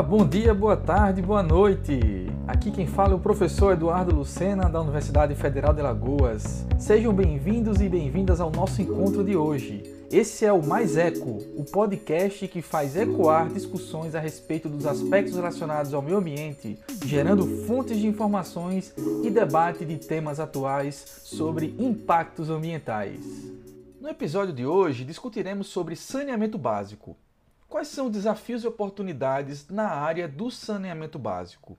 Olá, bom dia, boa tarde, boa noite. Aqui quem fala é o professor Eduardo Lucena, da Universidade Federal de Lagoas. Sejam bem-vindos e bem-vindas ao nosso encontro de hoje. Esse é o Mais Eco, o podcast que faz ecoar discussões a respeito dos aspectos relacionados ao meio ambiente, gerando fontes de informações e debate de temas atuais sobre impactos ambientais. No episódio de hoje, discutiremos sobre saneamento básico. Quais são os desafios e oportunidades na área do saneamento básico?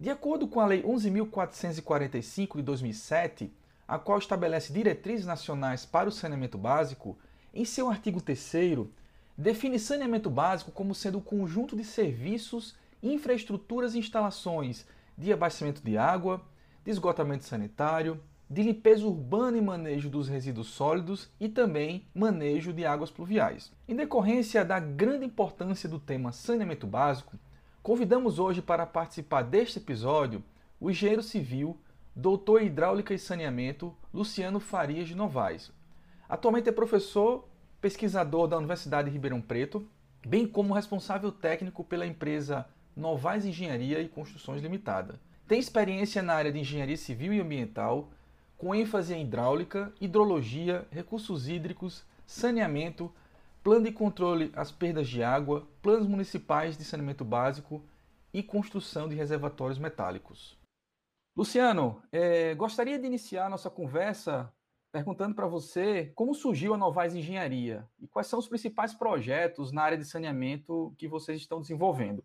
De acordo com a Lei 11.445 de 2007, a qual estabelece diretrizes nacionais para o saneamento básico, em seu artigo 3º, define saneamento básico como sendo o conjunto de serviços, infraestruturas e instalações de abastecimento de água, de esgotamento sanitário, de limpeza urbana e manejo dos resíduos sólidos e também manejo de águas pluviais. Em decorrência da grande importância do tema saneamento básico, convidamos hoje para participar deste episódio o engenheiro civil, doutor em hidráulica e saneamento, Luciano Farias de Novaes. Atualmente é professor, pesquisador da Universidade de Ribeirão Preto, bem como responsável técnico pela empresa Novaes Engenharia e Construções Limitada. Tem experiência na área de engenharia civil e ambiental, com ênfase em hidráulica, hidrologia, recursos hídricos, saneamento, plano de controle às perdas de água, planos municipais de saneamento básico e construção de reservatórios metálicos. Luciano, gostaria de iniciar nossa conversa perguntando para você como surgiu a Novaes Engenharia e quais são os principais projetos na área de saneamento que vocês estão desenvolvendo.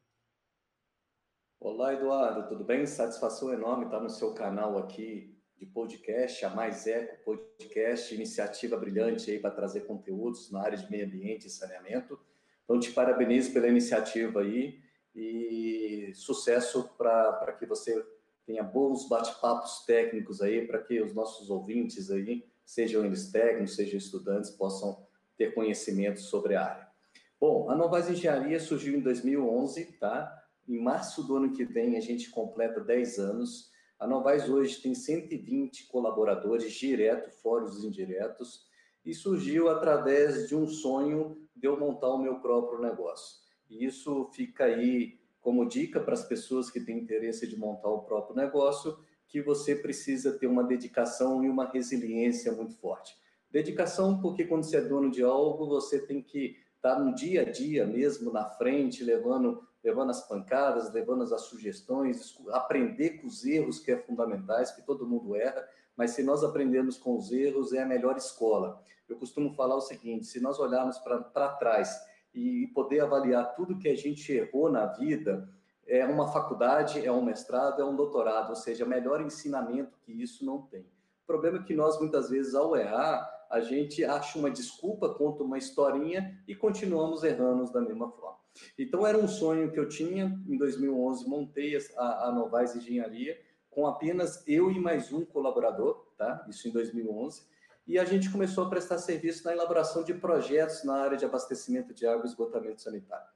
Olá, Eduardo, tudo bem? Satisfação enorme estar no seu canal aqui de podcast, a Mais Eco Podcast, iniciativa brilhante aí para trazer conteúdos na área de meio ambiente e saneamento. Então, te parabenizo pela iniciativa aí e sucesso para que você tenha bons bate-papos técnicos aí, para que os nossos ouvintes aí, sejam eles técnicos, sejam estudantes, possam ter conhecimento sobre a área. Bom, a Novaes Engenharia surgiu em 2011, tá? Em março do ano que vem a gente completa 10 anos. A Novaes hoje tem 120 colaboradores, direto, fora os indiretos, e surgiu através de um sonho de eu montar o meu próprio negócio. E isso fica aí como dica para as pessoas que têm interesse de montar o próprio negócio, que você precisa ter uma dedicação e uma resiliência muito forte. Dedicação porque quando você é dono de algo, você tem que estar no dia a dia mesmo, na frente, levando as pancadas, levando as sugestões, aprender com os erros, que é fundamentais, que todo mundo erra, mas se nós aprendermos com os erros, é a melhor escola. Eu costumo falar o seguinte, se nós olharmos para trás e poder avaliar tudo que a gente errou na vida, é uma faculdade, é um mestrado, é um doutorado, ou seja, melhor ensinamento que isso não tem. O problema é que nós, muitas vezes, ao errar, a gente acha uma desculpa, conta uma historinha e continuamos errando da mesma forma. Então, era um sonho que eu tinha. Em 2011, montei a Novaes Engenharia com apenas eu e mais um colaborador, tá? Isso em 2011. E a gente começou a prestar serviço na elaboração de projetos na área de abastecimento de água e esgotamento sanitário.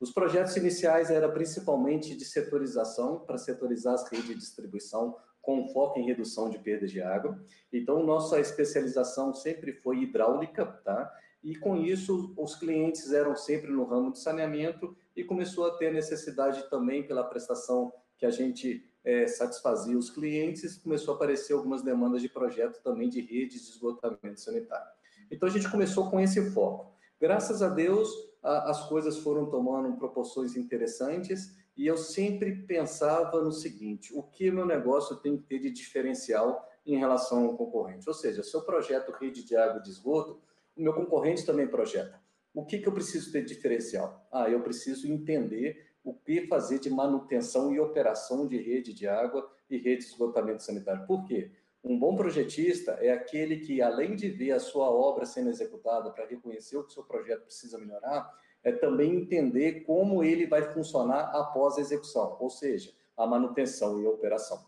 Os projetos iniciais eram principalmente de setorização, para setorizar as redes de distribuição com foco em redução de perdas de água. Então, nossa especialização sempre foi hidráulica, tá? E com isso, os clientes eram sempre no ramo de saneamento e começou a ter necessidade também pela prestação que a gente satisfazia os clientes, começou a aparecer algumas demandas de projeto também de redes de esgotamento sanitário. Então, a gente começou com esse foco. Graças a Deus, as coisas foram tomando proporções interessantes e eu sempre pensava no seguinte, o que meu negócio tem que ter de diferencial em relação ao concorrente? Ou seja, se eu projeto rede de água e de esgoto, o meu concorrente também projeta. O que eu preciso ter de diferencial? Eu preciso entender o que fazer de manutenção e operação de rede de água e rede de esgotamento sanitário. Por quê? Um bom projetista é aquele que, além de ver a sua obra sendo executada para reconhecer o que o seu projeto precisa melhorar, é também entender como ele vai funcionar após a execução, ou seja, a manutenção e a operação.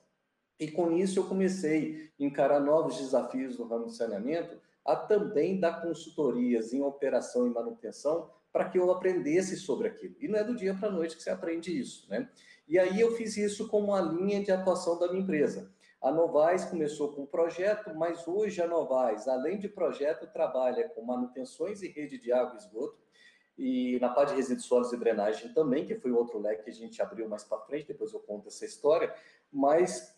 E com isso eu comecei a encarar novos desafios no ramo de saneamento, a também dar consultorias em operação e manutenção para que eu aprendesse sobre aquilo. E não é do dia para a noite que você aprende isso, né? E aí eu fiz isso como uma linha de atuação da minha empresa. A Novaes começou com um projeto, mas hoje a Novaes, além de projeto, trabalha com manutenções e rede de água e esgoto, E na parte de resíduos sólidos e drenagem também, que foi outro leque que a gente abriu mais para frente, depois eu conto essa história, mas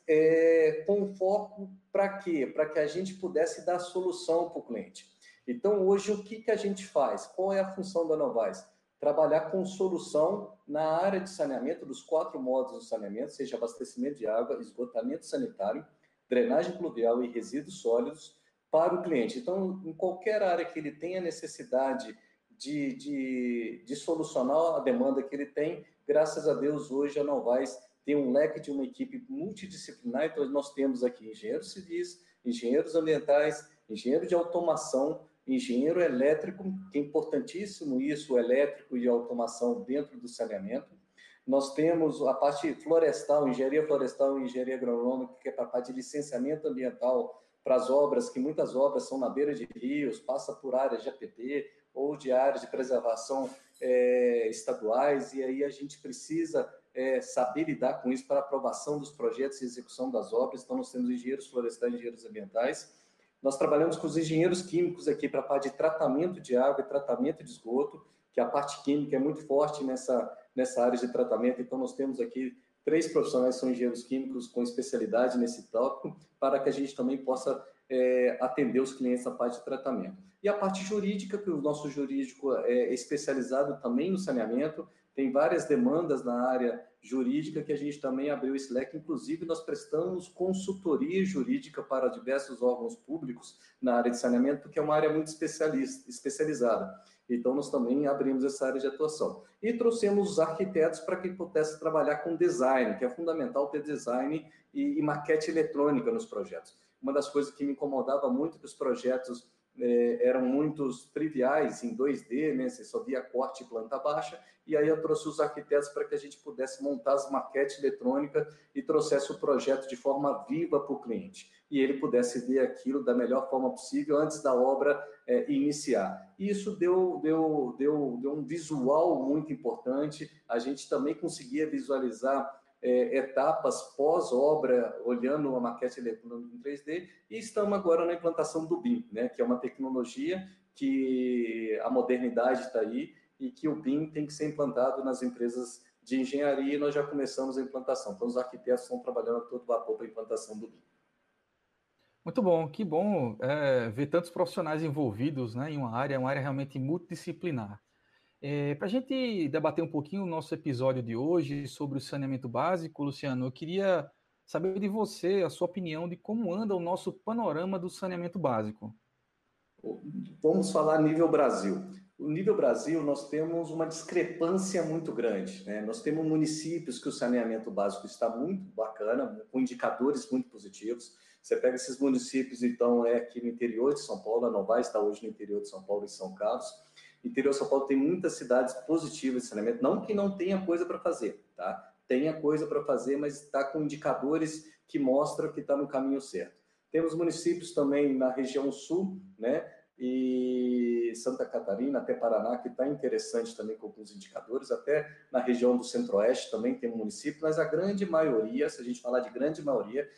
com foco para quê? Para que a gente pudesse dar solução para o cliente. Então, hoje, o que a gente faz? Qual é a função da Novaes? Trabalhar com solução na área de saneamento, dos 4 modos de saneamento, seja abastecimento de água, esgotamento sanitário, drenagem pluvial e resíduos sólidos para o cliente. Então, em qualquer área que ele tenha necessidade de solucionar a demanda que ele tem, graças a Deus, hoje a Novaes tem um leque de uma equipe multidisciplinar, então nós temos aqui engenheiros civis, engenheiros ambientais, engenheiro de automação, engenheiro elétrico, que é importantíssimo isso, o elétrico e a automação dentro do saneamento. Nós temos a parte florestal, engenharia agronômica, que é para a parte de licenciamento ambiental para as obras, que muitas obras são na beira de rios, passa por áreas de APP ou de áreas de preservação estaduais, e aí a gente precisa saber lidar com isso para aprovação dos projetos e execução das obras. Então, nós temos engenheiros florestais, engenheiros ambientais. Nós trabalhamos com os engenheiros químicos aqui para a parte de tratamento de água e tratamento de esgoto, que a parte química é muito forte nessa área de tratamento. Então, nós temos aqui 3 profissionais que são engenheiros químicos com especialidade nesse tópico, para que a gente também possa atender os clientes na parte de tratamento. E a parte jurídica, que o nosso jurídico é especializado também no saneamento, tem várias demandas na área jurídica que a gente também abriu esse leque, inclusive nós prestamos consultoria jurídica para diversos órgãos públicos na área de saneamento, que é uma área muito especializada. Então, nós também abrimos essa área de atuação. E trouxemos os arquitetos para que pudesse trabalhar com design, que é fundamental ter design e maquete eletrônica nos projetos. Uma das coisas que me incomodava muito é que os projetos eram muitos triviais em 2D, né? Você só via corte e planta baixa, e aí eu trouxe os arquitetos para que a gente pudesse montar as maquetes eletrônicas e trouxesse o projeto de forma viva para o cliente, e ele pudesse ver aquilo da melhor forma possível antes da obra iniciar. E isso deu um visual muito importante, a gente também conseguia visualizar etapas pós-obra, olhando a maquete eletrônica em 3D, e estamos agora na implantação do BIM, né, que é uma tecnologia que a modernidade está aí e que o BIM tem que ser implantado nas empresas de engenharia, e nós já começamos a implantação. Então, os arquitetos estão trabalhando a todo vapor para a implantação do BIM. Muito bom, que bom ver tantos profissionais envolvidos, né, em uma área realmente multidisciplinar. Para a gente debater um pouquinho o nosso episódio de hoje sobre o saneamento básico, Luciano, eu queria saber de você a sua opinião de como anda o nosso panorama do saneamento básico. Vamos falar nível Brasil. No nível Brasil, nós temos uma discrepância muito grande, né? Nós temos municípios que o saneamento básico está muito bacana, com indicadores muito positivos. Você pega esses municípios, então, aqui no interior de São Paulo, a Novaes está hoje no interior de São Paulo e São Carlos. Interior de São Paulo tem muitas cidades positivas de saneamento, não que não tenha coisa para fazer, tá? Tenha coisa para fazer, mas está com indicadores que mostram que está no caminho certo. Temos municípios também na região sul, né? E Santa Catarina, até Paraná, que está interessante também com alguns indicadores, até na região do Centro-Oeste também tem um município, mas a grande maioria, se a gente falar de grande maioria,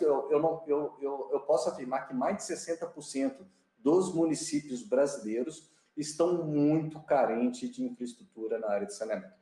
eu posso afirmar que mais de 60% dos municípios brasileiros estão muito carentes de infraestrutura na área de saneamento.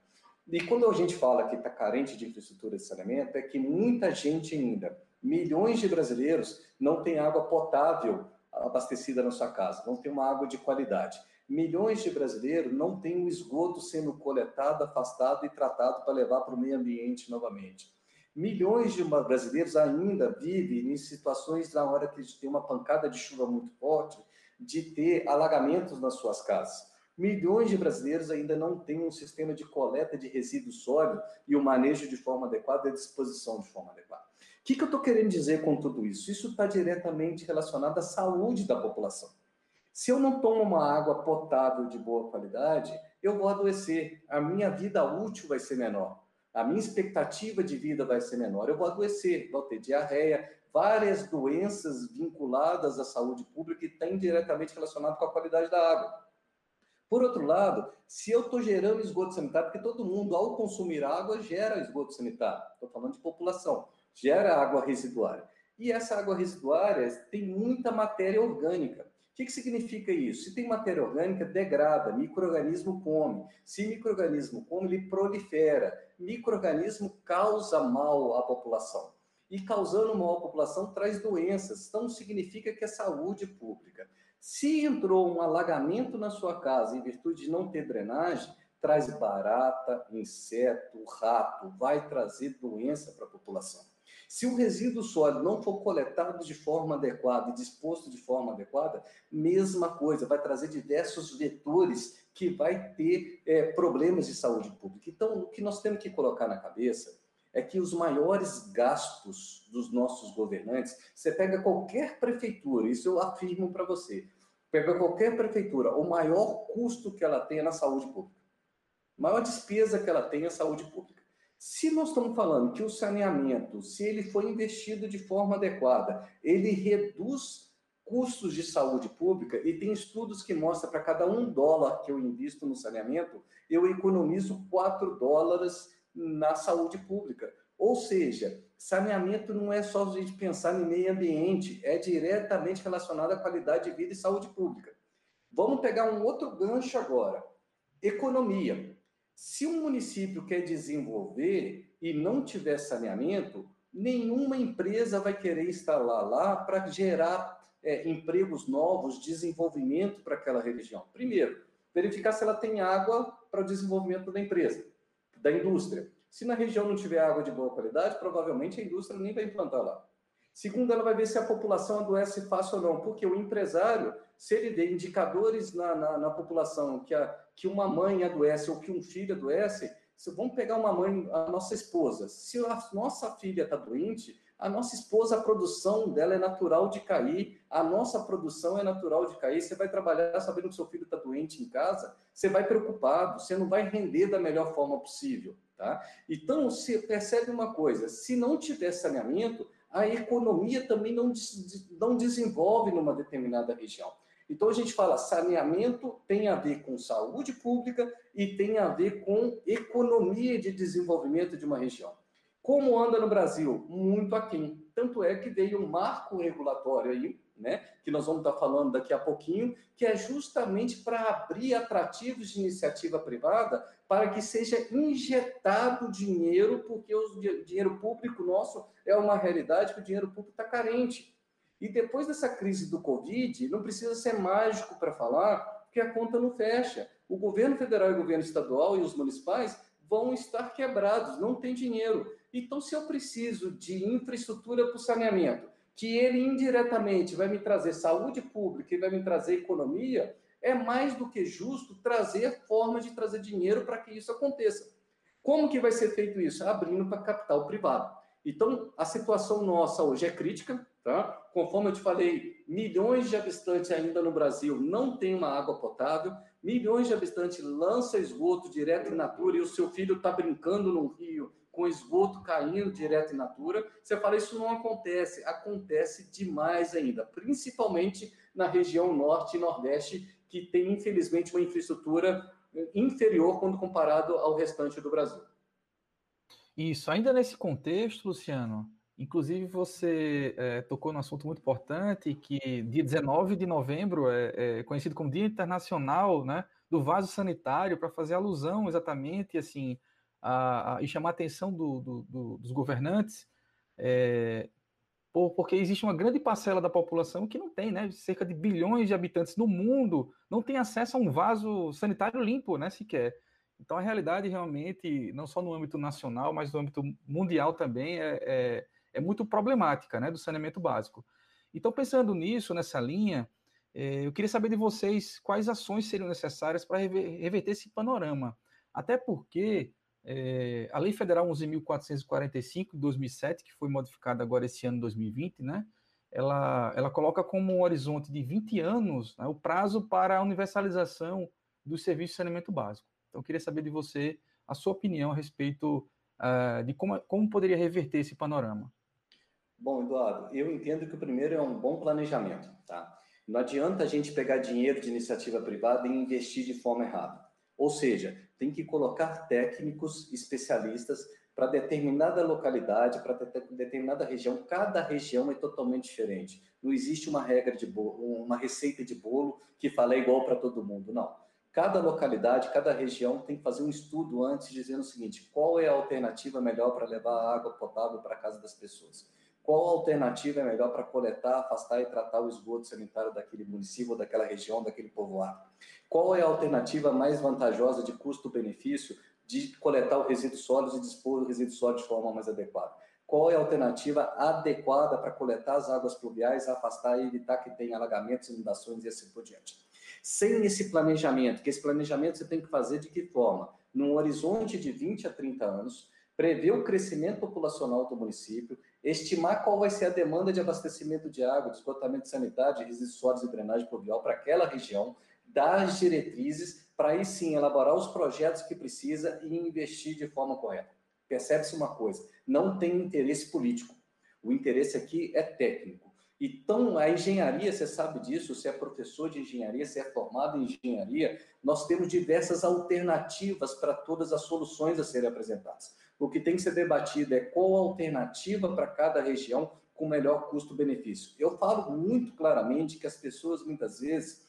E quando a gente fala que está carente de infraestrutura de saneamento, é que muita gente ainda, milhões de brasileiros, não tem água potável abastecida na sua casa, não tem uma água de qualidade. Milhões de brasileiros não tem o esgoto sendo coletado, afastado e tratado para levar para o meio ambiente novamente. Milhões de brasileiros ainda vivem em situações na hora que tem uma pancada de chuva muito forte, de ter alagamentos nas suas casas. Milhões de brasileiros ainda não têm um sistema de coleta de resíduos sólidos e o manejo de forma adequada e a disposição de forma adequada. O que eu estou querendo dizer com tudo isso? Isso está diretamente relacionado à saúde da população. Se eu não tomo uma água potável de boa qualidade, eu vou adoecer, a minha vida útil vai ser menor, a minha expectativa de vida vai ser menor, eu vou adoecer, vou ter diarreia, várias doenças vinculadas à saúde pública e têm diretamente relacionado com a qualidade da água. Por outro lado, se eu estou gerando esgoto sanitário, porque todo mundo, ao consumir água, gera esgoto sanitário, estou falando de população, gera água residuária. E essa água residuária tem muita matéria orgânica, O que significa isso? Se tem matéria orgânica, degrada, micro-organismo come. Se micro-organismo come, ele prolifera. Micro-organismo causa mal à população. E causando mal à população traz doenças. Então, significa que é saúde pública. Se entrou um alagamento na sua casa em virtude de não ter drenagem, traz barata, inseto, rato, vai trazer doença para a população. Se o resíduo sólido não for coletado de forma adequada e disposto de forma adequada, mesma coisa, vai trazer diversos vetores que vai ter problemas de saúde pública. Então, o que nós temos que colocar na cabeça é que os maiores gastos dos nossos governantes, você pega qualquer prefeitura, isso eu afirmo para você, pega qualquer prefeitura, o maior custo que ela tem é na saúde pública. A maior despesa que ela tem é a saúde pública. Se nós estamos falando que o saneamento, se ele for investido de forma adequada, ele reduz custos de saúde pública, e tem estudos que mostram para cada $1 que eu invisto no saneamento, eu economizo $4 na saúde pública. Ou seja, saneamento não é só a gente pensar em meio ambiente, é diretamente relacionado à qualidade de vida e saúde pública. Vamos pegar um outro gancho agora. Economia. Se um município quer desenvolver e não tiver saneamento, nenhuma empresa vai querer instalar lá para gerar empregos novos, desenvolvimento para aquela região. Primeiro, verificar se ela tem água para o desenvolvimento da empresa, da indústria. Se na região não tiver água de boa qualidade, provavelmente a indústria nem vai implantar lá. Segundo, ela vai ver se a população adoece fácil ou não, porque o empresário, se ele der indicadores na população que uma mãe adoece ou que um filho adoece, se vamos pegar uma mãe, a nossa esposa, se a nossa filha está doente, a nossa esposa, a produção dela é natural de cair, a nossa produção é natural de cair, você vai trabalhar sabendo que seu filho está doente em casa, você vai preocupado, você não vai render da melhor forma possível, tá? Então, se percebe uma coisa, se não tiver saneamento, a economia também não desenvolve numa determinada região. Então, a gente fala, saneamento tem a ver com saúde pública e tem a ver com economia de desenvolvimento de uma região. Como anda no Brasil? Muito aquém. Tanto é que veio um marco regulatório aí, né, que nós vamos estar falando daqui a pouquinho, que é justamente para abrir atrativos de iniciativa privada para que seja injetado dinheiro, porque o dinheiro público nosso é uma realidade que o dinheiro público está carente. E depois dessa crise do Covid, não precisa ser mágico para falar que a conta não fecha. O governo federal e o governo estadual e os municipais vão estar quebrados, não tem dinheiro. Então, se eu preciso de infraestrutura para o saneamento, que ele indiretamente vai me trazer saúde pública e vai me trazer economia, é mais do que justo trazer formas de trazer dinheiro para que isso aconteça. Como que vai ser feito isso? Abrindo para capital privado. Então, a situação nossa hoje é crítica, tá? Conforme eu te falei, milhões de habitantes ainda no Brasil não têm uma água potável, milhões de habitantes lançam esgoto direto in natura e o seu filho está brincando num rio com esgoto caindo direto in natura. Você fala, isso não acontece. Acontece demais ainda, principalmente na região norte e nordeste, que tem, infelizmente, uma infraestrutura inferior quando comparado ao restante do Brasil. Isso. Ainda nesse contexto, Luciano, inclusive você tocou num assunto muito importante, que dia 19 de novembro é conhecido como Dia Internacional, né, do Vaso Sanitário, para fazer alusão exatamente, assim, e chamar a atenção dos governantes, porque existe uma grande parcela da população que não tem, né? Cerca de bilhões de habitantes no mundo não tem acesso a um vaso sanitário limpo, né, sequer. Então, a realidade realmente, não só no âmbito nacional, mas no âmbito mundial também, é muito problemática, né, do saneamento básico. Então, pensando nisso, nessa linha, eu queria saber de vocês quais ações seriam necessárias para reverter esse panorama. Até porque a Lei Federal 11.445, de 2007, que foi modificada agora esse ano, 2020, né, ela coloca como um horizonte de 20 anos, né, o prazo para a universalização dos serviços de saneamento básico. Então, eu queria saber de você a sua opinião a respeito de como poderia reverter esse panorama. Bom, Eduardo, eu entendo que o primeiro é um bom planejamento, tá? Não adianta a gente pegar dinheiro de iniciativa privada e investir de forma errada. Ou seja, tem que colocar técnicos, especialistas para determinada localidade, para determinada região. Cada região é totalmente diferente. Não existe uma regra de bolo, uma receita de bolo que fala é igual para todo mundo, não. Cada localidade, cada região tem que fazer um estudo antes dizendo o seguinte: qual é a alternativa melhor para levar água potável para a casa das pessoas? Qual a alternativa é melhor para coletar, afastar e tratar o esgoto sanitário daquele município, daquela região, daquele povoado? Qual é a alternativa mais vantajosa de custo-benefício de coletar o resíduo sólido e dispor do resíduo sólido de forma mais adequada? Qual é a alternativa adequada para coletar as águas pluviais, afastar e evitar que tenha alagamentos, inundações e assim por diante? Sem esse planejamento, que esse planejamento você tem que fazer de que forma? Num horizonte de 20 a 30 anos, prever o crescimento populacional do município, estimar qual vai ser a demanda de abastecimento de água, de esgotamento de sanidade, resíduos sólidos e drenagem pluvial para aquela região, dar as diretrizes para aí sim elaborar os projetos que precisa e investir de forma correta. Percebe-se uma coisa, não tem interesse político, o interesse aqui é técnico. Então, a engenharia, você sabe disso, se é professor de engenharia, se é formado em engenharia, nós temos diversas alternativas para todas as soluções a serem apresentadas. O que tem que ser debatido é qual a alternativa para cada região com melhor custo-benefício. Eu falo muito claramente que as pessoas, muitas vezes,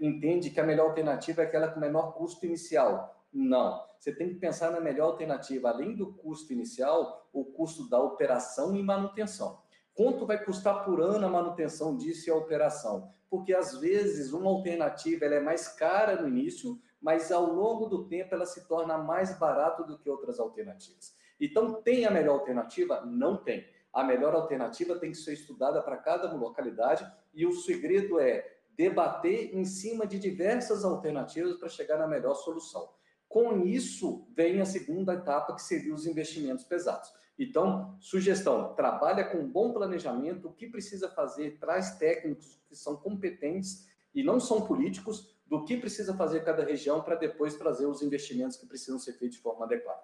entendem que a melhor alternativa é aquela com menor custo inicial. Não, você tem que pensar na melhor alternativa, além do custo inicial, o custo da operação e manutenção. Quanto vai custar por ano a manutenção disso e a operação? Porque, às vezes, uma alternativa ela é mais cara no início, mas, ao longo do tempo, ela se torna mais barata do que outras alternativas. Então, tem a melhor alternativa? Não tem. A melhor alternativa tem que ser estudada para cada localidade e o segredo é debater em cima de diversas alternativas para chegar na melhor solução. Com isso, vem a segunda etapa, que seria os investimentos pesados. Então, sugestão, trabalha com bom planejamento, o que precisa fazer, traz técnicos que são competentes e não são políticos, do que precisa fazer cada região para depois trazer os investimentos que precisam ser feitos de forma adequada.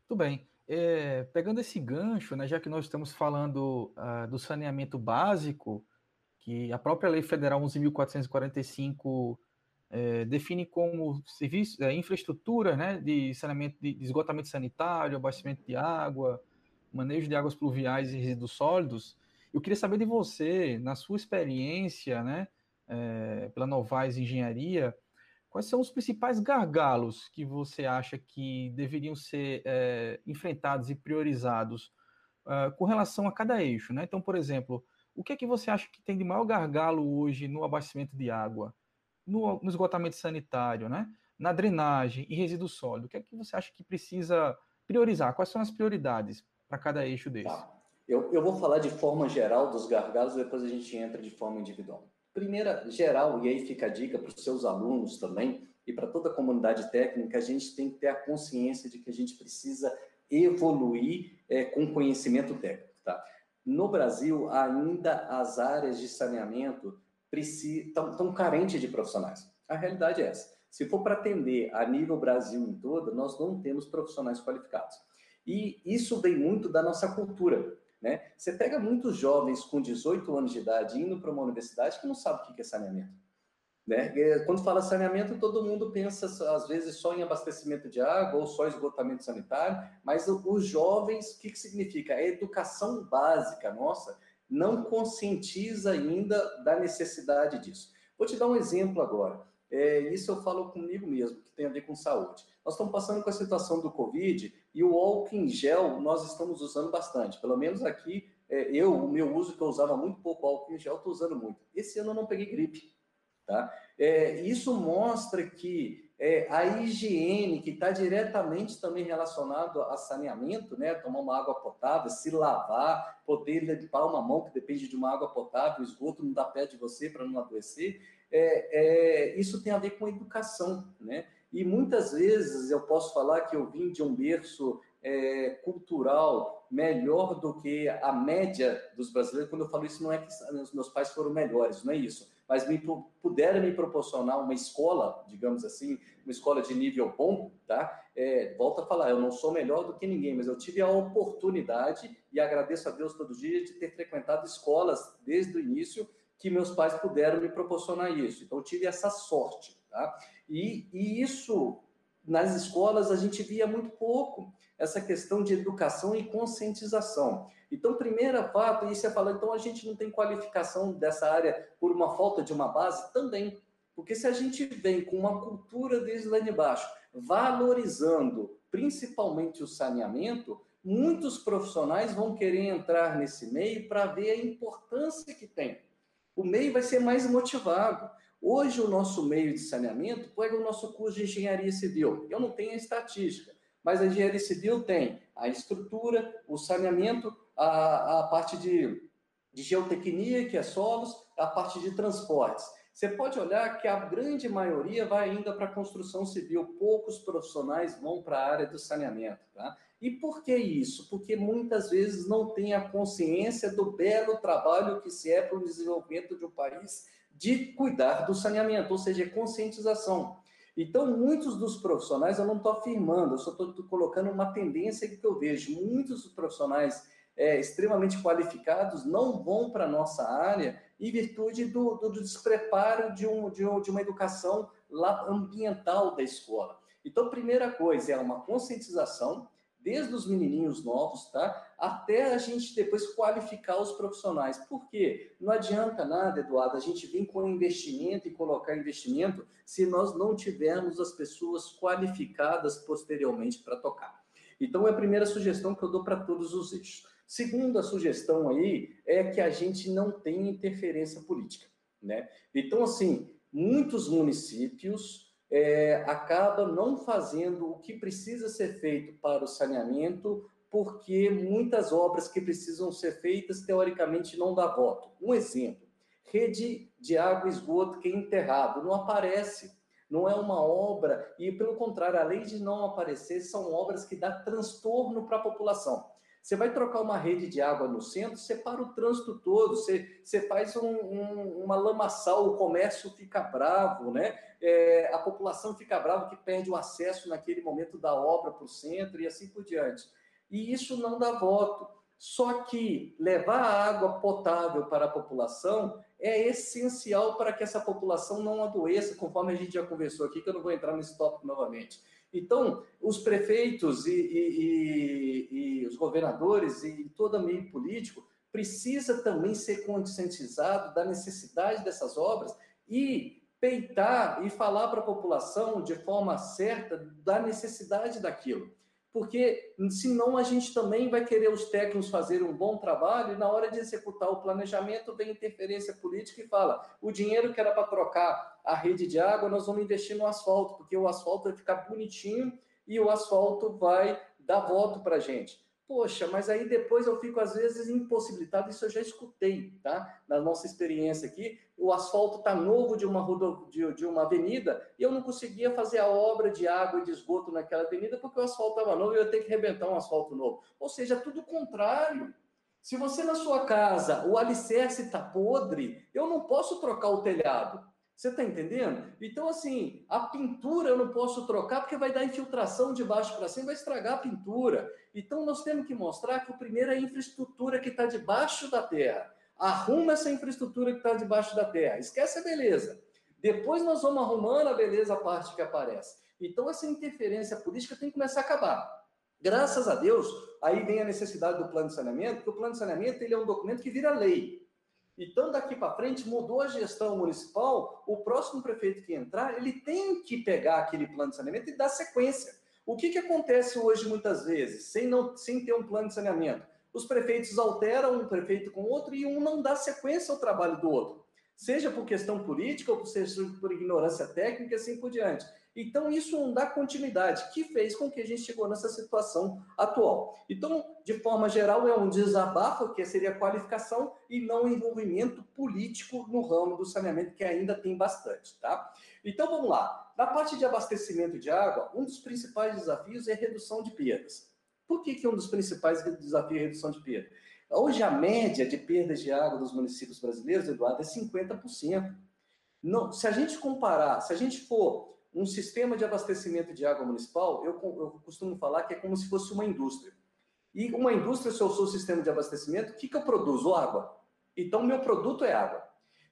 Muito bem. Pegando esse gancho, né, já que nós estamos falando do saneamento básico, que a própria Lei Federal 11.445 define como serviço, infraestrutura, né, de saneamento, de esgotamento sanitário, abastecimento de água, manejo de águas pluviais e resíduos sólidos. Eu queria saber de você, na sua experiência, né, pela Novaes Engenharia, quais são os principais gargalos que você acha que deveriam ser enfrentados e priorizados com relação a cada eixo, né? Então, por exemplo, o que é que você acha que tem de maior gargalo hoje no abastecimento de água, no esgotamento sanitário, né? Na drenagem e resíduo sólido? O que é que você acha que precisa priorizar? Quais são as prioridades para cada eixo desse? Tá. Eu vou falar de forma geral dos gargalos, depois a gente entra de forma individual. Primeira, geral, e aí fica a dica para os seus alunos também, e para toda a comunidade técnica, a gente tem que ter a consciência de que a gente precisa evoluir com conhecimento técnico. Tá? No Brasil, ainda as áreas de saneamento tão carente de profissionais. A realidade é essa. Se for para atender a nível Brasil em todo, nós não temos profissionais qualificados. E isso vem muito da nossa cultura, né? Você pega muitos jovens com 18 anos de idade indo para uma universidade que não sabe o que é saneamento, né? Quando fala saneamento, todo mundo pensa, às vezes, só em abastecimento de água ou só esgotamento sanitário, mas os jovens, o que significa? A educação básica nossa não conscientiza ainda da necessidade disso. Vou te dar um exemplo agora. Isso eu falo comigo mesmo, que tem a ver com saúde. Nós estamos passando com a situação do Covid e o álcool em gel nós estamos usando bastante. Pelo menos aqui, o meu uso, que eu usava muito pouco álcool em gel, estou usando muito. Esse ano eu não peguei gripe. Tá? Isso mostra que a higiene, que está diretamente também relacionado a saneamento, né? Tomar uma água potável, se lavar, poder limpar uma mão, que depende de uma água potável, o esgoto não dá pé de você para não adoecer, isso tem a ver com educação, né? E muitas vezes eu posso falar que eu vim de um berço cultural melhor do que a média dos brasileiros. Quando eu falo isso, não é que os meus pais foram melhores, não é isso, mas puderam me proporcionar uma escola, digamos assim, uma escola de nível bom, tá? Volto a falar, eu não sou melhor do que ninguém, mas eu tive a oportunidade, e agradeço a Deus todo dia, de ter frequentado escolas desde o início, que meus pais puderam me proporcionar isso. Então, eu tive essa sorte, tá? E isso nas escolas a gente via muito pouco essa questão de educação e conscientização. Então, primeiro fato, isso é falar, então a gente não tem qualificação dessa área por uma falta de uma base também. Porque se a gente vem com uma cultura desde lá de baixo, valorizando principalmente o saneamento, muitos profissionais vão querer entrar nesse meio para ver a importância que tem. O meio vai ser mais motivado. Hoje, o nosso meio de saneamento pega o nosso curso de engenharia civil. Eu não tenho a estatística, mas a engenharia civil tem a estrutura, o saneamento, a parte de geotecnia, que é solos, a parte de transportes. Você pode olhar que a grande maioria vai ainda para a construção civil, poucos profissionais vão para a área do saneamento. Tá? E por que isso? Porque muitas vezes não tem a consciência do belo trabalho que se é para o desenvolvimento de um país de cuidar do saneamento, ou seja, conscientização. Então, muitos dos profissionais, eu não estou afirmando, eu só estou colocando uma tendência que eu vejo, muitos dos profissionais extremamente qualificados não vão para a nossa área em virtude do despreparo de uma educação ambiental da escola. Então, primeira coisa é uma conscientização, desde os menininhos novos, tá? Até a gente depois qualificar os profissionais. Por quê? Não adianta nada, Eduardo, a gente vir com investimento e colocar investimento se nós não tivermos as pessoas qualificadas posteriormente para tocar. Então, é a primeira sugestão que eu dou para todos os eixos. Segunda sugestão aí é que a gente não tem interferência política, né? Então, assim, muitos municípios acabam não fazendo o que precisa ser feito para o saneamento, porque muitas obras que precisam ser feitas, teoricamente, não dá voto. Um exemplo, rede de água e esgoto que é enterrado, não aparece. Não é uma obra, e pelo contrário, além de não aparecer, são obras que dão transtorno para a população. Você vai trocar uma rede de água no centro, você para o trânsito todo, você faz uma lamaçal, o comércio fica bravo, né? A população fica brava que perde o acesso naquele momento da obra para o centro e assim por diante. E isso não dá voto. Só que levar a água potável para a população é essencial para que essa população não adoeça, conforme a gente já conversou aqui, que eu não vou entrar nesse tópico novamente. Então, os prefeitos e os governadores e todo meio político precisa também ser conscientizado da necessidade dessas obras e peitar e falar para a população de forma certa da necessidade daquilo. Porque senão a gente também vai querer os técnicos fazerem um bom trabalho e na hora de executar o planejamento vem interferência política e fala o dinheiro que era para trocar a rede de água, nós vamos investir no asfalto, porque o asfalto vai ficar bonitinho e o asfalto vai dar voto para a gente. Poxa, mas aí depois eu fico às vezes impossibilitado, isso eu já escutei, tá? Na nossa experiência aqui, o asfalto está novo de uma avenida e eu não conseguia fazer a obra de água e de esgoto naquela avenida porque o asfalto estava novo e eu ia ter que arrebentar um asfalto novo. Ou seja, tudo o contrário. Se você na sua casa, o alicerce está podre, eu não posso trocar o telhado. Você está entendendo? Então, assim, a pintura eu não posso trocar porque vai dar infiltração de baixo para cima, vai estragar a pintura. Então, nós temos que mostrar que o primeiro é a infraestrutura que está debaixo da terra. Arruma essa infraestrutura que está debaixo da terra. Esquece a beleza. Depois nós vamos arrumando a beleza, a parte que aparece. Então, essa interferência política tem que começar a acabar. Graças a Deus, aí vem a necessidade do plano de saneamento, porque o plano de saneamento ele é um documento que vira lei. Então, daqui para frente, mudou a gestão municipal, o próximo prefeito que entrar, ele tem que pegar aquele plano de saneamento e dar sequência. O que acontece hoje, muitas vezes, sem ter um plano de saneamento? Os prefeitos alteram um prefeito com outro e um não dá sequência ao trabalho do outro. Seja por questão política ou seja por ignorância técnica e assim por diante. Então, isso não dá continuidade, que fez com que a gente chegou nessa situação atual. Então, de forma geral, é um desabafo, que seria qualificação e não envolvimento político no ramo do saneamento, que ainda tem bastante, tá? Então, vamos lá. Na parte de abastecimento de água, um dos principais desafios é a redução de perdas. Por que um dos principais desafios é a redução de perda? Hoje, a média de perdas de água dos municípios brasileiros, Eduardo, é 50%. Não, se a gente comparar, se a gente for um sistema de abastecimento de água municipal, eu costumo falar que é como se fosse uma indústria. E uma indústria, se eu sou o sistema de abastecimento, o que eu produzo? Água. Então, meu produto é água.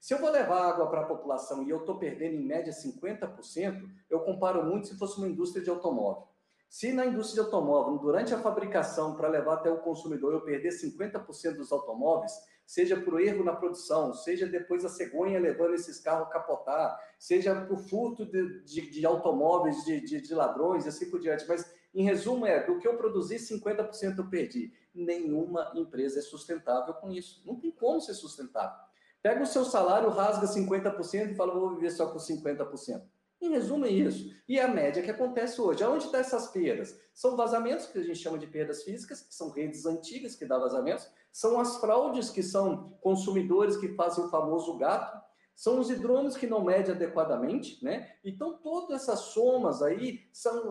Se eu vou levar água para a população e eu estou perdendo, em média, 50%, eu comparo muito se fosse uma indústria de automóvel. Se na indústria de automóvel, durante a fabricação, para levar até o consumidor, eu perder 50% dos automóveis, seja por erro na produção, seja depois a cegonha levando esses carros a capotar, seja por furto de automóveis, de ladrões e assim por diante. Mas, em resumo, do que eu produzi, 50% eu perdi. Nenhuma empresa é sustentável com isso. Não tem como ser sustentável. Pega o seu salário, rasga 50% e fala, vou viver só com 50%. Em resumo, é isso. E a média que acontece hoje. Aonde estão essas perdas? São vazamentos, que a gente chama de perdas físicas, que são redes antigas que dão vazamentos. São as fraudes, que são consumidores que fazem o famoso gato. São os hidrômetros que não medem adequadamente, né? Então, todas essas somas aí são...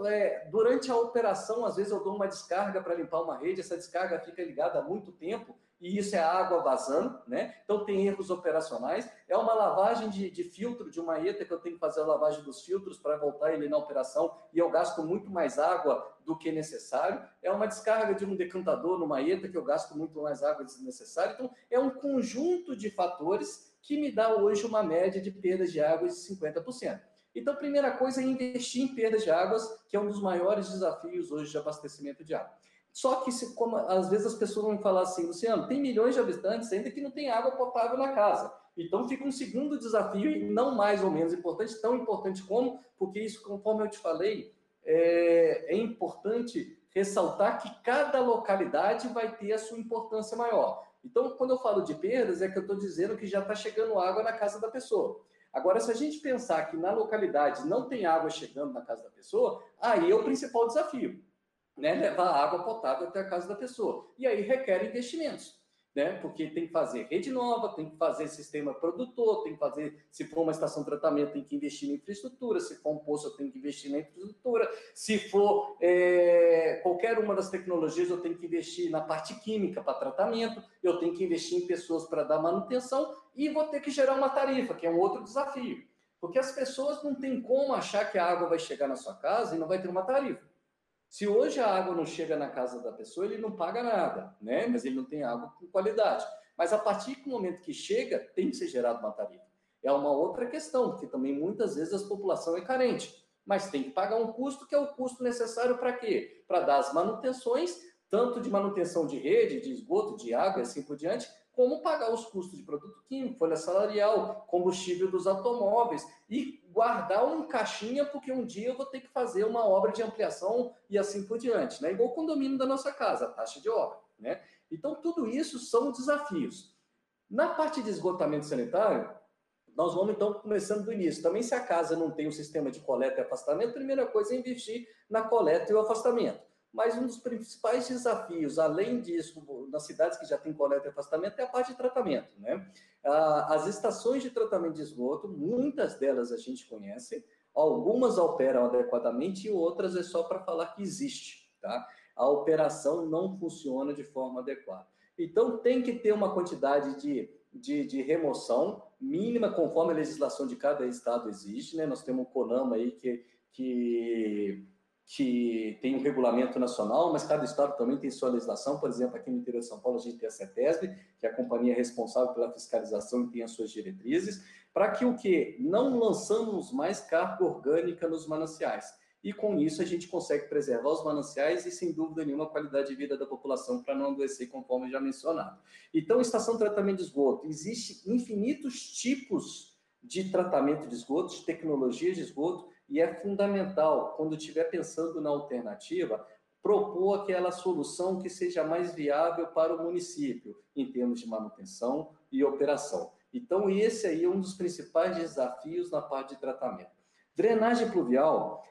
durante a operação, às vezes, eu dou uma descarga para limpar uma rede. Essa descarga fica ligada há muito tempo. E isso é água vazando, né? Então, tem erros operacionais. É uma lavagem de filtro, de uma ETA, que eu tenho que fazer a lavagem dos filtros para voltar ele na operação, e eu gasto muito mais água do que necessário. É uma descarga de um decantador numa ETA, que eu gasto muito mais água desnecessária. Então, é um conjunto de fatores que me dá hoje uma média de perdas de água de 50%. Então, a primeira coisa é investir em perdas de águas, que é um dos maiores desafios hoje de abastecimento de água. Só que, como às vezes as pessoas vão falar assim, Luciano, tem milhões de habitantes ainda que não tem água potável na casa. Então, fica um segundo desafio, e não mais ou menos importante, tão importante como, porque isso, conforme eu te falei, é importante ressaltar que cada localidade vai ter a sua importância maior. Então, quando eu falo de perdas, é que eu estou dizendo que já está chegando água na casa da pessoa. Agora, se a gente pensar que na localidade não tem água chegando na casa da pessoa, aí é o principal desafio. Né, levar água potável até a casa da pessoa. E aí requer investimentos, né? Porque tem que fazer rede nova, tem que fazer sistema produtor, tem que fazer, se for uma estação de tratamento, tem que investir na infraestrutura, se for um poço, eu tenho que investir na infraestrutura, se for qualquer uma das tecnologias, eu tenho que investir na parte química para tratamento, eu tenho que investir em pessoas para dar manutenção e vou ter que gerar uma tarifa, que é um outro desafio. Porque as pessoas não têm como achar que a água vai chegar na sua casa e não vai ter uma tarifa. Se hoje a água não chega na casa da pessoa, ele não paga nada, né? Mas ele não tem água com qualidade. Mas a partir do momento que chega, tem que ser gerada uma tarifa. É uma outra questão, porque também muitas vezes a população é carente, mas tem que pagar um custo, que é o custo necessário para quê? Para dar as manutenções, tanto de manutenção de rede, de esgoto, de água e assim por diante, como pagar os custos de produto químico, folha salarial, combustível dos automóveis e guardar um caixinha, porque um dia eu vou ter que fazer uma obra de ampliação e assim por diante, né? Igual o condomínio da nossa casa, a taxa de obra, né? Então, tudo isso são desafios. Na parte de esgotamento sanitário, nós vamos, então, começando do início. Também, se a casa não tem um sistema de coleta e afastamento, a primeira coisa é investir na coleta e o afastamento. Mas um dos principais desafios, além disso, nas cidades que já tem coleta e afastamento, é a parte de tratamento, né? As estações de tratamento de esgoto, muitas delas a gente conhece, algumas operam adequadamente e outras é só para falar que existe, tá? A operação não funciona de forma adequada. Então, tem que ter uma quantidade de remoção mínima, conforme a legislação de cada estado exige, né? Nós temos o CONAMA aí que tem um regulamento nacional, mas cada estado também tem sua legislação. Por exemplo, aqui no interior de São Paulo, a gente tem a CETESB, que é a companhia responsável pela fiscalização e tem as suas diretrizes, para que o quê? Não lançamos mais carga orgânica nos mananciais. E com isso a gente consegue preservar os mananciais e, sem dúvida nenhuma, a qualidade de vida da população para não adoecer, conforme já mencionado. Então, estação de tratamento de esgoto. Existem infinitos tipos de tratamento de esgoto, de tecnologias de esgoto, e é fundamental, quando estiver pensando na alternativa, propor aquela solução que seja mais viável para o município, em termos de manutenção e operação. Então, esse aí é um dos principais desafios na parte de tratamento. Drenagem pluvial,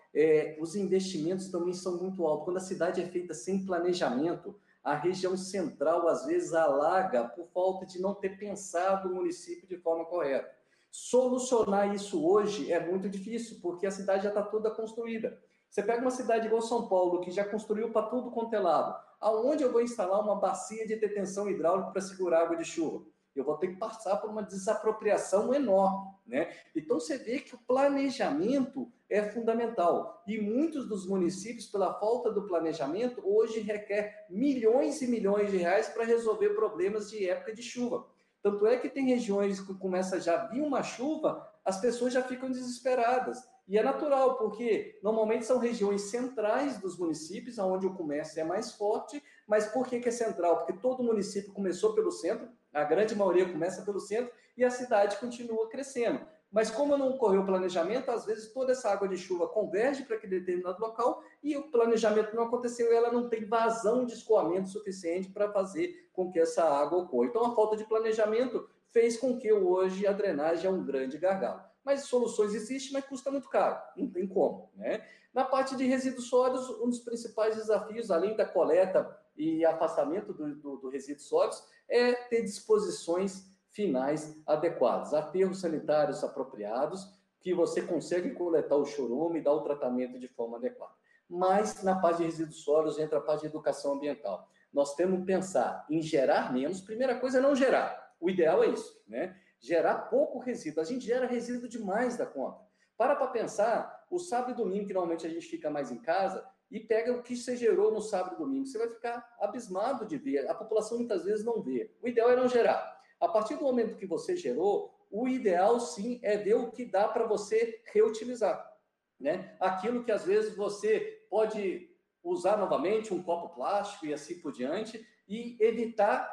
os investimentos também são muito altos. Quando a cidade é feita sem planejamento, a região central, às vezes, alaga por falta de não ter pensado o município de forma correta. Solucionar isso hoje é muito difícil, porque a cidade já está toda construída. Você pega uma cidade igual São Paulo, que já construiu para tudo quanto é lado. Aonde eu vou instalar uma bacia de detenção hidráulica para segurar água de chuva? Eu vou ter que passar por uma desapropriação enorme, né? Então, você vê que o planejamento é fundamental. E muitos dos municípios, pela falta do planejamento, hoje requer milhões e milhões de reais para resolver problemas de época de chuva. Tanto é que tem regiões que começa já a vir uma chuva, as pessoas já ficam desesperadas. E é natural, porque normalmente são regiões centrais dos municípios, onde o comércio é mais forte. Mas por que que é central? Porque todo município começou pelo centro, a grande maioria começa pelo centro, e a cidade continua crescendo. Mas como não ocorreu o planejamento, às vezes toda essa água de chuva converge para aquele determinado local e o planejamento não aconteceu e ela não tem vazão de escoamento suficiente para fazer com que essa água ocorra. Então, a falta de planejamento fez com que hoje a drenagem é um grande gargalo. Mas soluções existem, mas custa muito caro, não tem como, né? Na parte de resíduos sólidos, um dos principais desafios, além da coleta e afastamento do resíduos sólidos, é ter disposições finais adequadas, aterros sanitários apropriados, que você consegue coletar o chorume e dar o tratamento de forma adequada. Mas na parte de resíduos sólidos entra a parte de educação ambiental. Nós temos que pensar em gerar menos. Primeira coisa é não gerar. O ideal é isso, né? Gerar pouco resíduo. A gente gera resíduo demais da conta. Para pensar, o sábado e domingo, que normalmente a gente fica mais em casa, e pega o que você gerou no sábado e domingo. Você vai ficar abismado de ver. A população muitas vezes não vê. O ideal é não gerar. A partir do momento que você gerou, o ideal, sim, é ver o que dá para você reutilizar, né? Aquilo que, às vezes, você pode usar novamente, um copo plástico e assim por diante, e evitar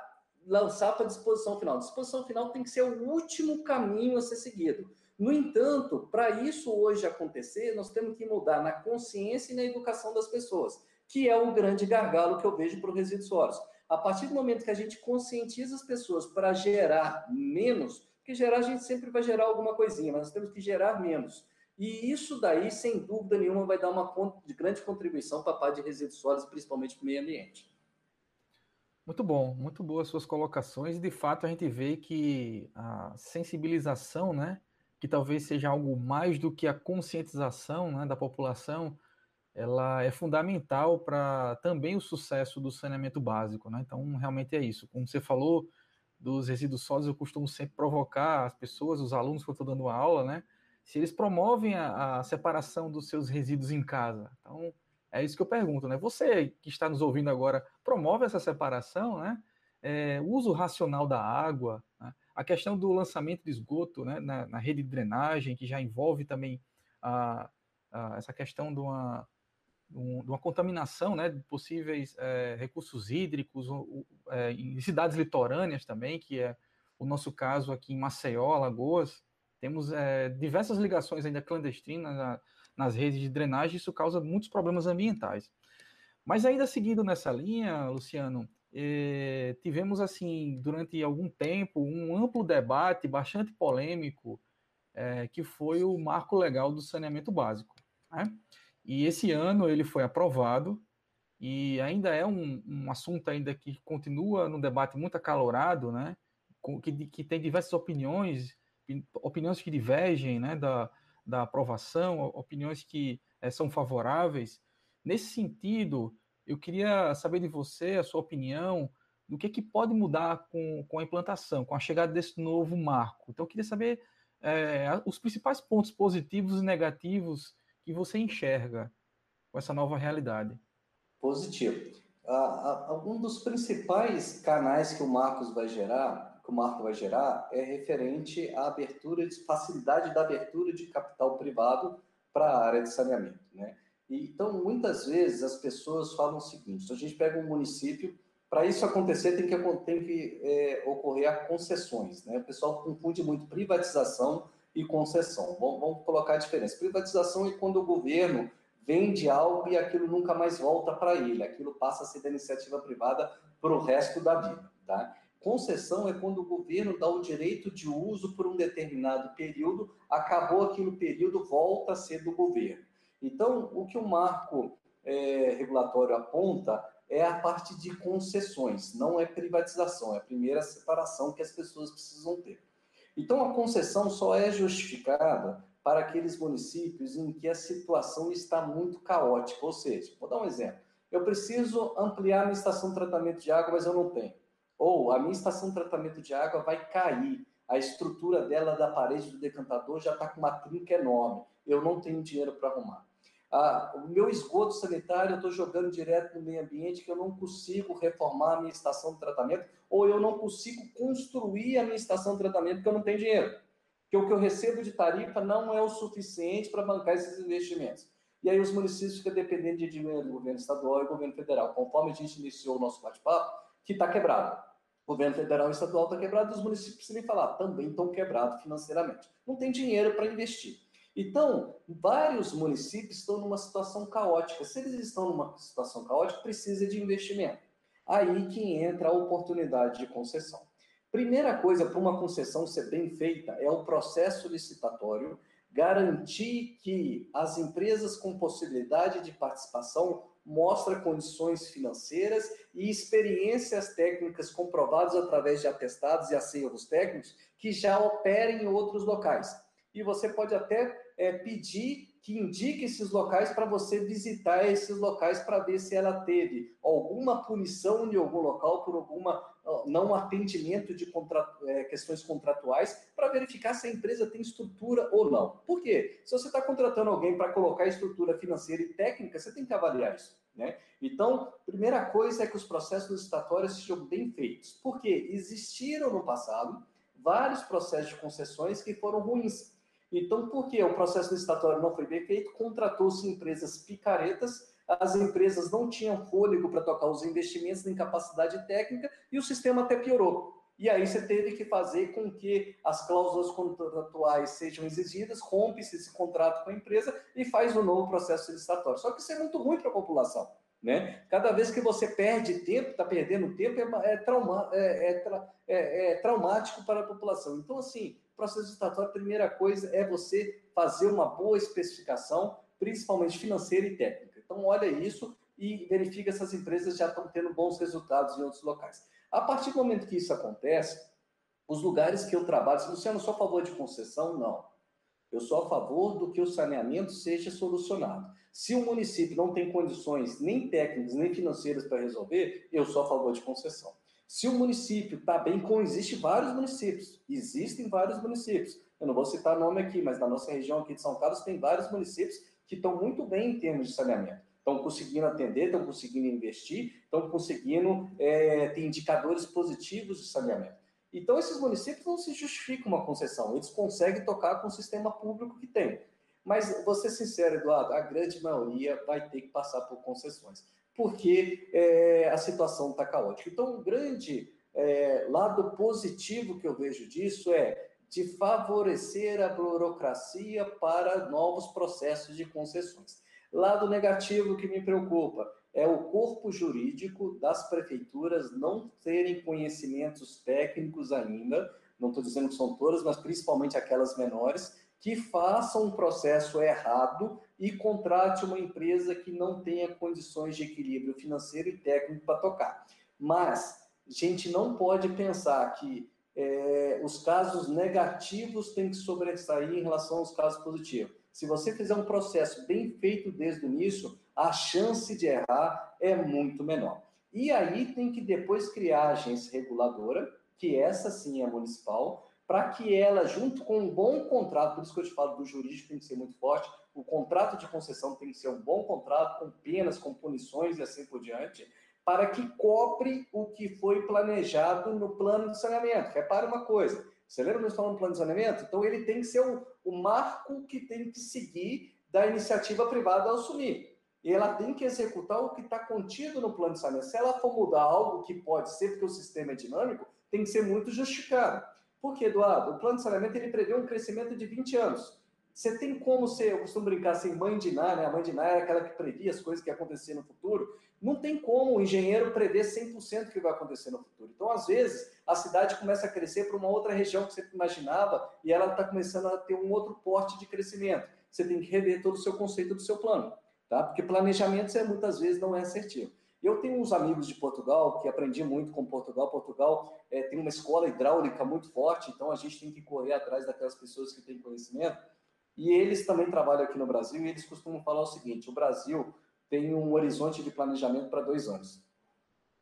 lançar para a disposição final. A disposição final tem que ser o último caminho a ser seguido. No entanto, para isso hoje acontecer, nós temos que mudar na consciência e na educação das pessoas, que é um grande gargalo que eu vejo para os resíduos sólidos. A partir do momento que a gente conscientiza as pessoas para gerar menos, porque gerar a gente sempre vai gerar alguma coisinha, mas nós temos que gerar menos. E isso daí, sem dúvida nenhuma, vai dar uma grande contribuição para a parte de resíduos sólidos, principalmente para o meio ambiente. Muito bom, muito boas suas colocações. De fato, a gente vê que a sensibilização, né, que talvez seja algo mais do que a conscientização, né, da população, ela é fundamental para também o sucesso do saneamento básico, né? Então, realmente é isso. Como você falou dos resíduos sólidos, eu costumo sempre provocar as pessoas, os alunos que eu estou dando uma aula, né? Se eles promovem a separação dos seus resíduos em casa. Então, é isso que eu pergunto, né? Você que está nos ouvindo agora, promove essa separação, né? Uso racional da água, né? A questão do lançamento de esgoto, né, na rede de drenagem, que já envolve também essa questão de uma contaminação, né, de possíveis recursos hídricos em cidades litorâneas também, que é o nosso caso aqui em Maceió, Alagoas. Temos diversas ligações ainda clandestinas nas redes de drenagem, isso causa muitos problemas ambientais. Mas ainda seguindo nessa linha, Luciano, tivemos assim durante algum tempo um amplo debate, bastante polêmico, que foi o marco legal do saneamento básico, né? E esse ano ele foi aprovado e ainda é um assunto ainda que continua num debate muito acalorado, né? Que tem diversas opiniões que divergem, né, da aprovação, opiniões que são favoráveis. Nesse sentido, eu queria saber de você, a sua opinião, do que pode mudar com a implantação, com a chegada desse novo marco. Então, eu queria saber os principais pontos positivos e negativos que você enxerga com essa nova realidade. Positivo. Um dos principais canais que o Marco vai gerar, é referente à abertura de facilidade da abertura de capital privado para a área de saneamento, né? Então, muitas vezes as pessoas falam o seguinte: se a gente pega um município, para isso acontecer tem que ocorrer concessões, né? O pessoal confunde muito privatização e concessão. Vamos colocar a diferença. Privatização é quando o governo vende algo e aquilo nunca mais volta para ele, aquilo passa a ser da iniciativa privada para o resto da vida, tá? Concessão é quando o governo dá o direito de uso por um determinado período, acabou aquele período, volta a ser do governo. Então, o que o marco regulatório aponta é a parte de concessões, não é privatização, é a primeira separação que as pessoas precisam ter. Então, a concessão só é justificada para aqueles municípios em que a situação está muito caótica. Ou seja, vou dar um exemplo. Eu preciso ampliar a minha estação de tratamento de água, mas eu não tenho. Ou a minha estação de tratamento de água vai cair. A estrutura dela, da parede do decantador, já está com uma trinca enorme. Eu não tenho dinheiro para arrumar. O meu esgoto sanitário eu estou jogando direto no meio ambiente, que eu não consigo reformar a minha estação de tratamento, ou eu não consigo construir a minha estação de tratamento porque eu não tenho dinheiro. Porque o que eu recebo de tarifa não é o suficiente para bancar esses investimentos. E aí os municípios ficam dependendo de dinheiro do governo estadual e do governo federal. Conforme a gente iniciou o nosso bate-papo, que está quebrado. O governo federal e estadual está quebrado, os municípios, se nem falar, também estão quebrados financeiramente. Não tem dinheiro para investir. Então, vários municípios estão numa situação caótica. Se eles estão numa situação caótica, precisa de investimento. Aí que entra a oportunidade de concessão. Primeira coisa para uma concessão ser bem feita é o processo licitatório, garantir que as empresas com possibilidade de participação mostrem condições financeiras e experiências técnicas comprovadas através de atestados e acervos técnicos que já operem em outros locais. E você pode até pedir que indique esses locais para você visitar esses locais para ver se ela teve alguma punição de algum local por alguma não atendimento de questões contratuais para verificar se a empresa tem estrutura ou não. Por quê? Se você está contratando alguém para colocar estrutura financeira e técnica, você tem que avaliar isso, né? Então, primeira coisa é que os processos licitatórios sejam bem feitos, porque existiram no passado vários processos de concessões que foram ruins. Então, por que o processo licitatório não foi bem feito? Contratou-se empresas picaretas, as empresas não tinham fôlego para tocar os investimentos, nem capacidade técnica, e o sistema até piorou. E aí você teve que fazer com que as cláusulas contratuais sejam exigidas, rompe-se esse contrato com a empresa e faz um novo processo licitatório. Só que isso é muito ruim para a população, né? Cada vez que você perde tempo, está perdendo tempo, é traumático para a população. Então, assim, processo licitatório, a primeira coisa é você fazer uma boa especificação, principalmente financeira e técnica. Então, olha isso e verifica se as empresas já estão tendo bons resultados em outros locais. A partir do momento que isso acontece, os lugares que eu trabalho, se você não sou a favor de concessão, não. Eu sou a favor do que o saneamento seja solucionado. Se o município não tem condições nem técnicas nem financeiras para resolver, eu sou a favor de concessão. Se o município está bem com... Existem vários municípios. Eu não vou citar nome aqui, mas na nossa região aqui de São Carlos tem vários municípios que estão muito bem em termos de saneamento. Estão conseguindo atender, estão conseguindo investir, estão conseguindo ter indicadores positivos de saneamento. Então, esses municípios não se justificam uma concessão, eles conseguem tocar com o sistema público que tem. Mas, vou ser sincero, Eduardo, a grande maioria vai ter que passar por concessões, porque a situação está caótica. Então, um grande lado positivo que eu vejo disso é de favorecer a burocracia para novos processos de concessões. Lado negativo que me preocupa é o corpo jurídico das prefeituras não terem conhecimentos técnicos ainda, não estou dizendo que são todas, mas principalmente aquelas menores, que façam um processo errado e contrate uma empresa que não tenha condições de equilíbrio financeiro e técnico para tocar. Mas a gente não pode pensar que os casos negativos têm que sobressair em relação aos casos positivos. Se você fizer um processo bem feito desde o início, a chance de errar é muito menor. E aí tem que depois criar a agência reguladora, que essa sim é municipal, para que ela, junto com um bom contrato, por isso que eu te falo do jurídico tem que ser muito forte, o contrato de concessão tem que ser um bom contrato, com penas, com punições e assim por diante, para que cobre o que foi planejado no plano de saneamento. Repara uma coisa, você lembra que nós falamos do plano de saneamento? Então ele tem que ser o marco que tem que seguir da iniciativa privada a assumir. E ela tem que executar o que está contido no plano de saneamento. Se ela for mudar algo que pode ser, porque o sistema é dinâmico, tem que ser muito justificado. Porque, Eduardo, o plano de saneamento ele prevê um crescimento de 20 anos. Você tem como ser, eu costumo brincar assim, mãe de Ná, né? A mãe de Ná era aquela que previa as coisas que iam acontecer no futuro. Não tem como o engenheiro prever 100% o que vai acontecer no futuro. Então, às vezes, a cidade começa a crescer para uma outra região que você imaginava e ela está começando a ter um outro porte de crescimento. Você tem que rever todo o seu conceito do seu plano. Tá? Porque planejamento muitas vezes não é assertivo. Eu tenho uns amigos de Portugal, que aprendi muito com Portugal. Portugal tem uma escola hidráulica muito forte, então a gente tem que correr atrás daquelas pessoas que têm conhecimento. E eles também trabalham aqui no Brasil e eles costumam falar o seguinte, o Brasil tem um horizonte de planejamento para 2 anos.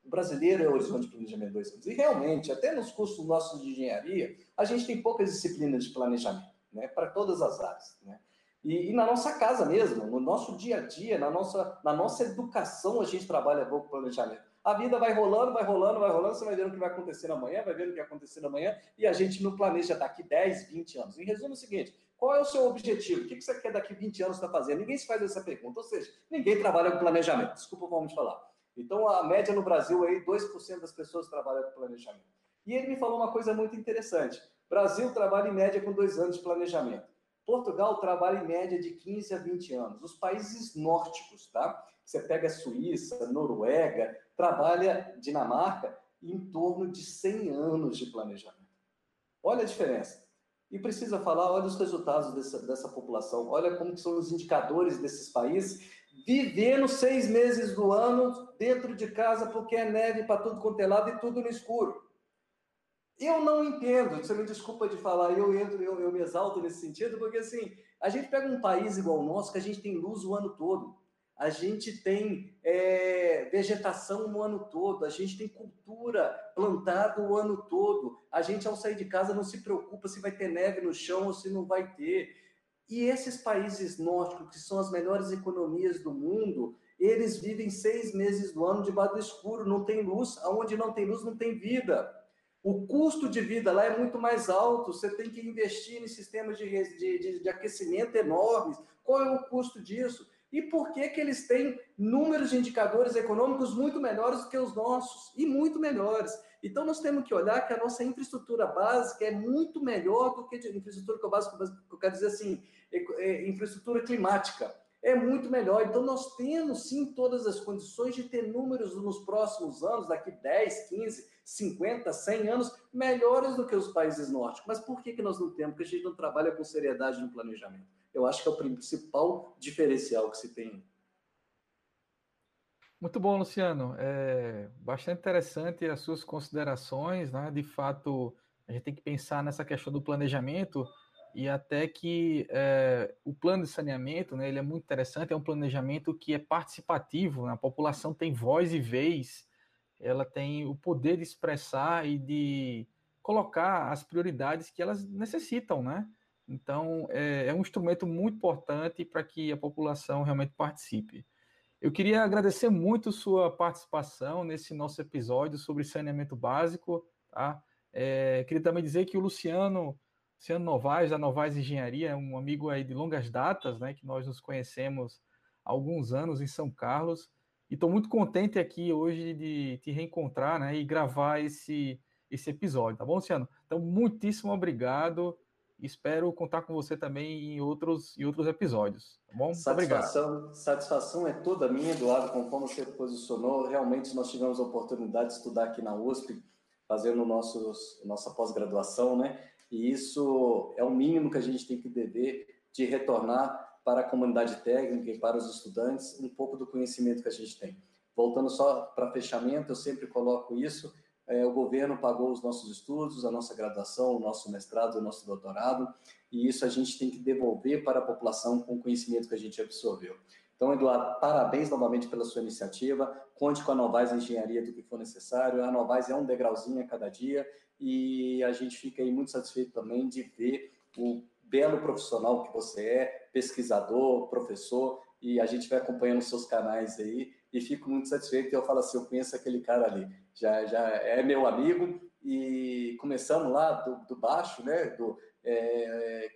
O brasileiro é o horizonte de planejamento 2 anos. E realmente, até nos cursos nossos de engenharia, a gente tem poucas disciplinas de planejamento, né, para todas as áreas, né? E na nossa casa mesmo, no nosso dia a dia, na nossa educação, a gente trabalha com planejamento. A vida vai rolando, vai rolando, vai rolando, você vai vendo o que vai acontecer amanhã, vai vendo o que vai acontecer amanhã, e a gente não planeja daqui 10, 20 anos. Em resumo, é o seguinte, qual é o seu objetivo? O que você quer daqui 20 anos estar fazendo? Ninguém se faz essa pergunta, ou seja, ninguém trabalha com planejamento. Desculpa, vamos falar. Então, a média no Brasil aí, 2% das pessoas trabalham com planejamento. E ele me falou uma coisa muito interessante. Brasil trabalha em média com 2 anos de planejamento. Portugal trabalha em média de 15 a 20 anos. Os países nórdicos, tá? Você pega Suíça, Noruega, trabalha Dinamarca em torno de 100 anos de planejamento. Olha a diferença. E precisa falar, olha os resultados dessa população, olha como que são os indicadores desses países, vivendo 6 meses do ano dentro de casa, porque é neve para tudo quanto é lado e tudo no escuro. Eu não entendo, você me desculpa de falar, eu me exalto nesse sentido, porque assim, a gente pega um país igual o nosso, que a gente tem luz o ano todo, a gente tem vegetação o ano todo, a gente tem cultura plantada o ano todo, a gente ao sair de casa não se preocupa se vai ter neve no chão ou se não vai ter. E esses países nórdicos, que são as melhores economias do mundo, eles vivem 6 meses do ano debaixo do escuro, não tem luz, aonde não tem luz não tem vida. O custo de vida lá é muito mais alto, você tem que investir em sistemas de aquecimento enormes. Qual é o custo disso? E por que que eles têm números de indicadores econômicos muito melhores do que os nossos? E muito melhores. Então, nós temos que olhar que a nossa infraestrutura básica é muito melhor do que... Infraestrutura básica, eu quero dizer assim, infraestrutura climática. É muito melhor. Então, nós temos, sim, todas as condições de ter números nos próximos anos, daqui 10, 15, 50, 100 anos, melhores do que os países nórdicos. Mas por que que nós não temos? Porque a gente não trabalha com seriedade no planejamento. Eu acho que é o principal diferencial que se tem. Muito bom, Luciano. É bastante interessante as suas considerações, né? De fato, a gente tem que pensar nessa questão do planejamento. E até que o plano de saneamento, né, ele é muito interessante, é um planejamento que é participativo, né, a população tem voz e vez, ela tem o poder de expressar e de colocar as prioridades que elas necessitam, né? Então, é um instrumento muito importante para que a população realmente participe. Eu queria agradecer muito sua participação nesse nosso episódio sobre saneamento básico, tá? Queria também dizer que o Luciano Novaes, da Novaes Engenharia, é um amigo aí de longas datas, né, que nós nos conhecemos há alguns anos em São Carlos, e estou muito contente aqui hoje de te reencontrar, né, e gravar esse episódio, tá bom, Luciano? Então, muitíssimo obrigado, espero contar com você também em outros episódios, tá bom? Satisfação é toda minha, Eduardo, conforme você posicionou, realmente nós tivemos a oportunidade de estudar aqui na USP, fazendo nossa pós-graduação, né? E isso é o mínimo que a gente tem que dever de retornar para a comunidade técnica e para os estudantes um pouco do conhecimento que a gente tem. Voltando só para fechamento, eu sempre coloco isso, o governo pagou os nossos estudos, a nossa graduação, o nosso mestrado, o nosso doutorado, e isso a gente tem que devolver para a população com o conhecimento que a gente absorveu. Então, Eduardo, parabéns novamente pela sua iniciativa, conte com a Novaes Engenharia do que for necessário, a Novaes é um degrauzinho a cada dia e a gente fica aí muito satisfeito também de ver o belo profissional que você é, pesquisador, professor, e a gente vai acompanhando os seus canais aí e fico muito satisfeito, eu falo assim, eu conheço aquele cara ali, já é meu amigo e começamos lá do baixo, né,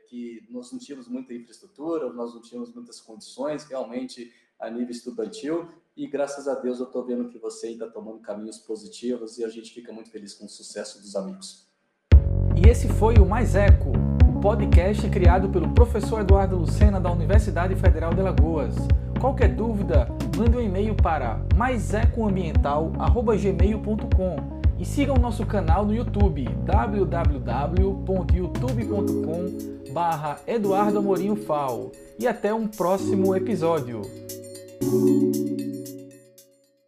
que nós não tínhamos muita infraestrutura, nós não tínhamos muitas condições, realmente, a nível estudantil, e graças a Deus eu estou vendo que você ainda está tomando caminhos positivos e a gente fica muito feliz com o sucesso dos amigos. E esse foi o Mais Eco, um podcast criado pelo professor Eduardo Lucena, da Universidade Federal de Lagoas. Qualquer dúvida, mande um e-mail para maisecoambiental@gmail.com. E siga o nosso canal no YouTube, www.youtube.com/EduardoAmorinhoFal. E até um próximo episódio.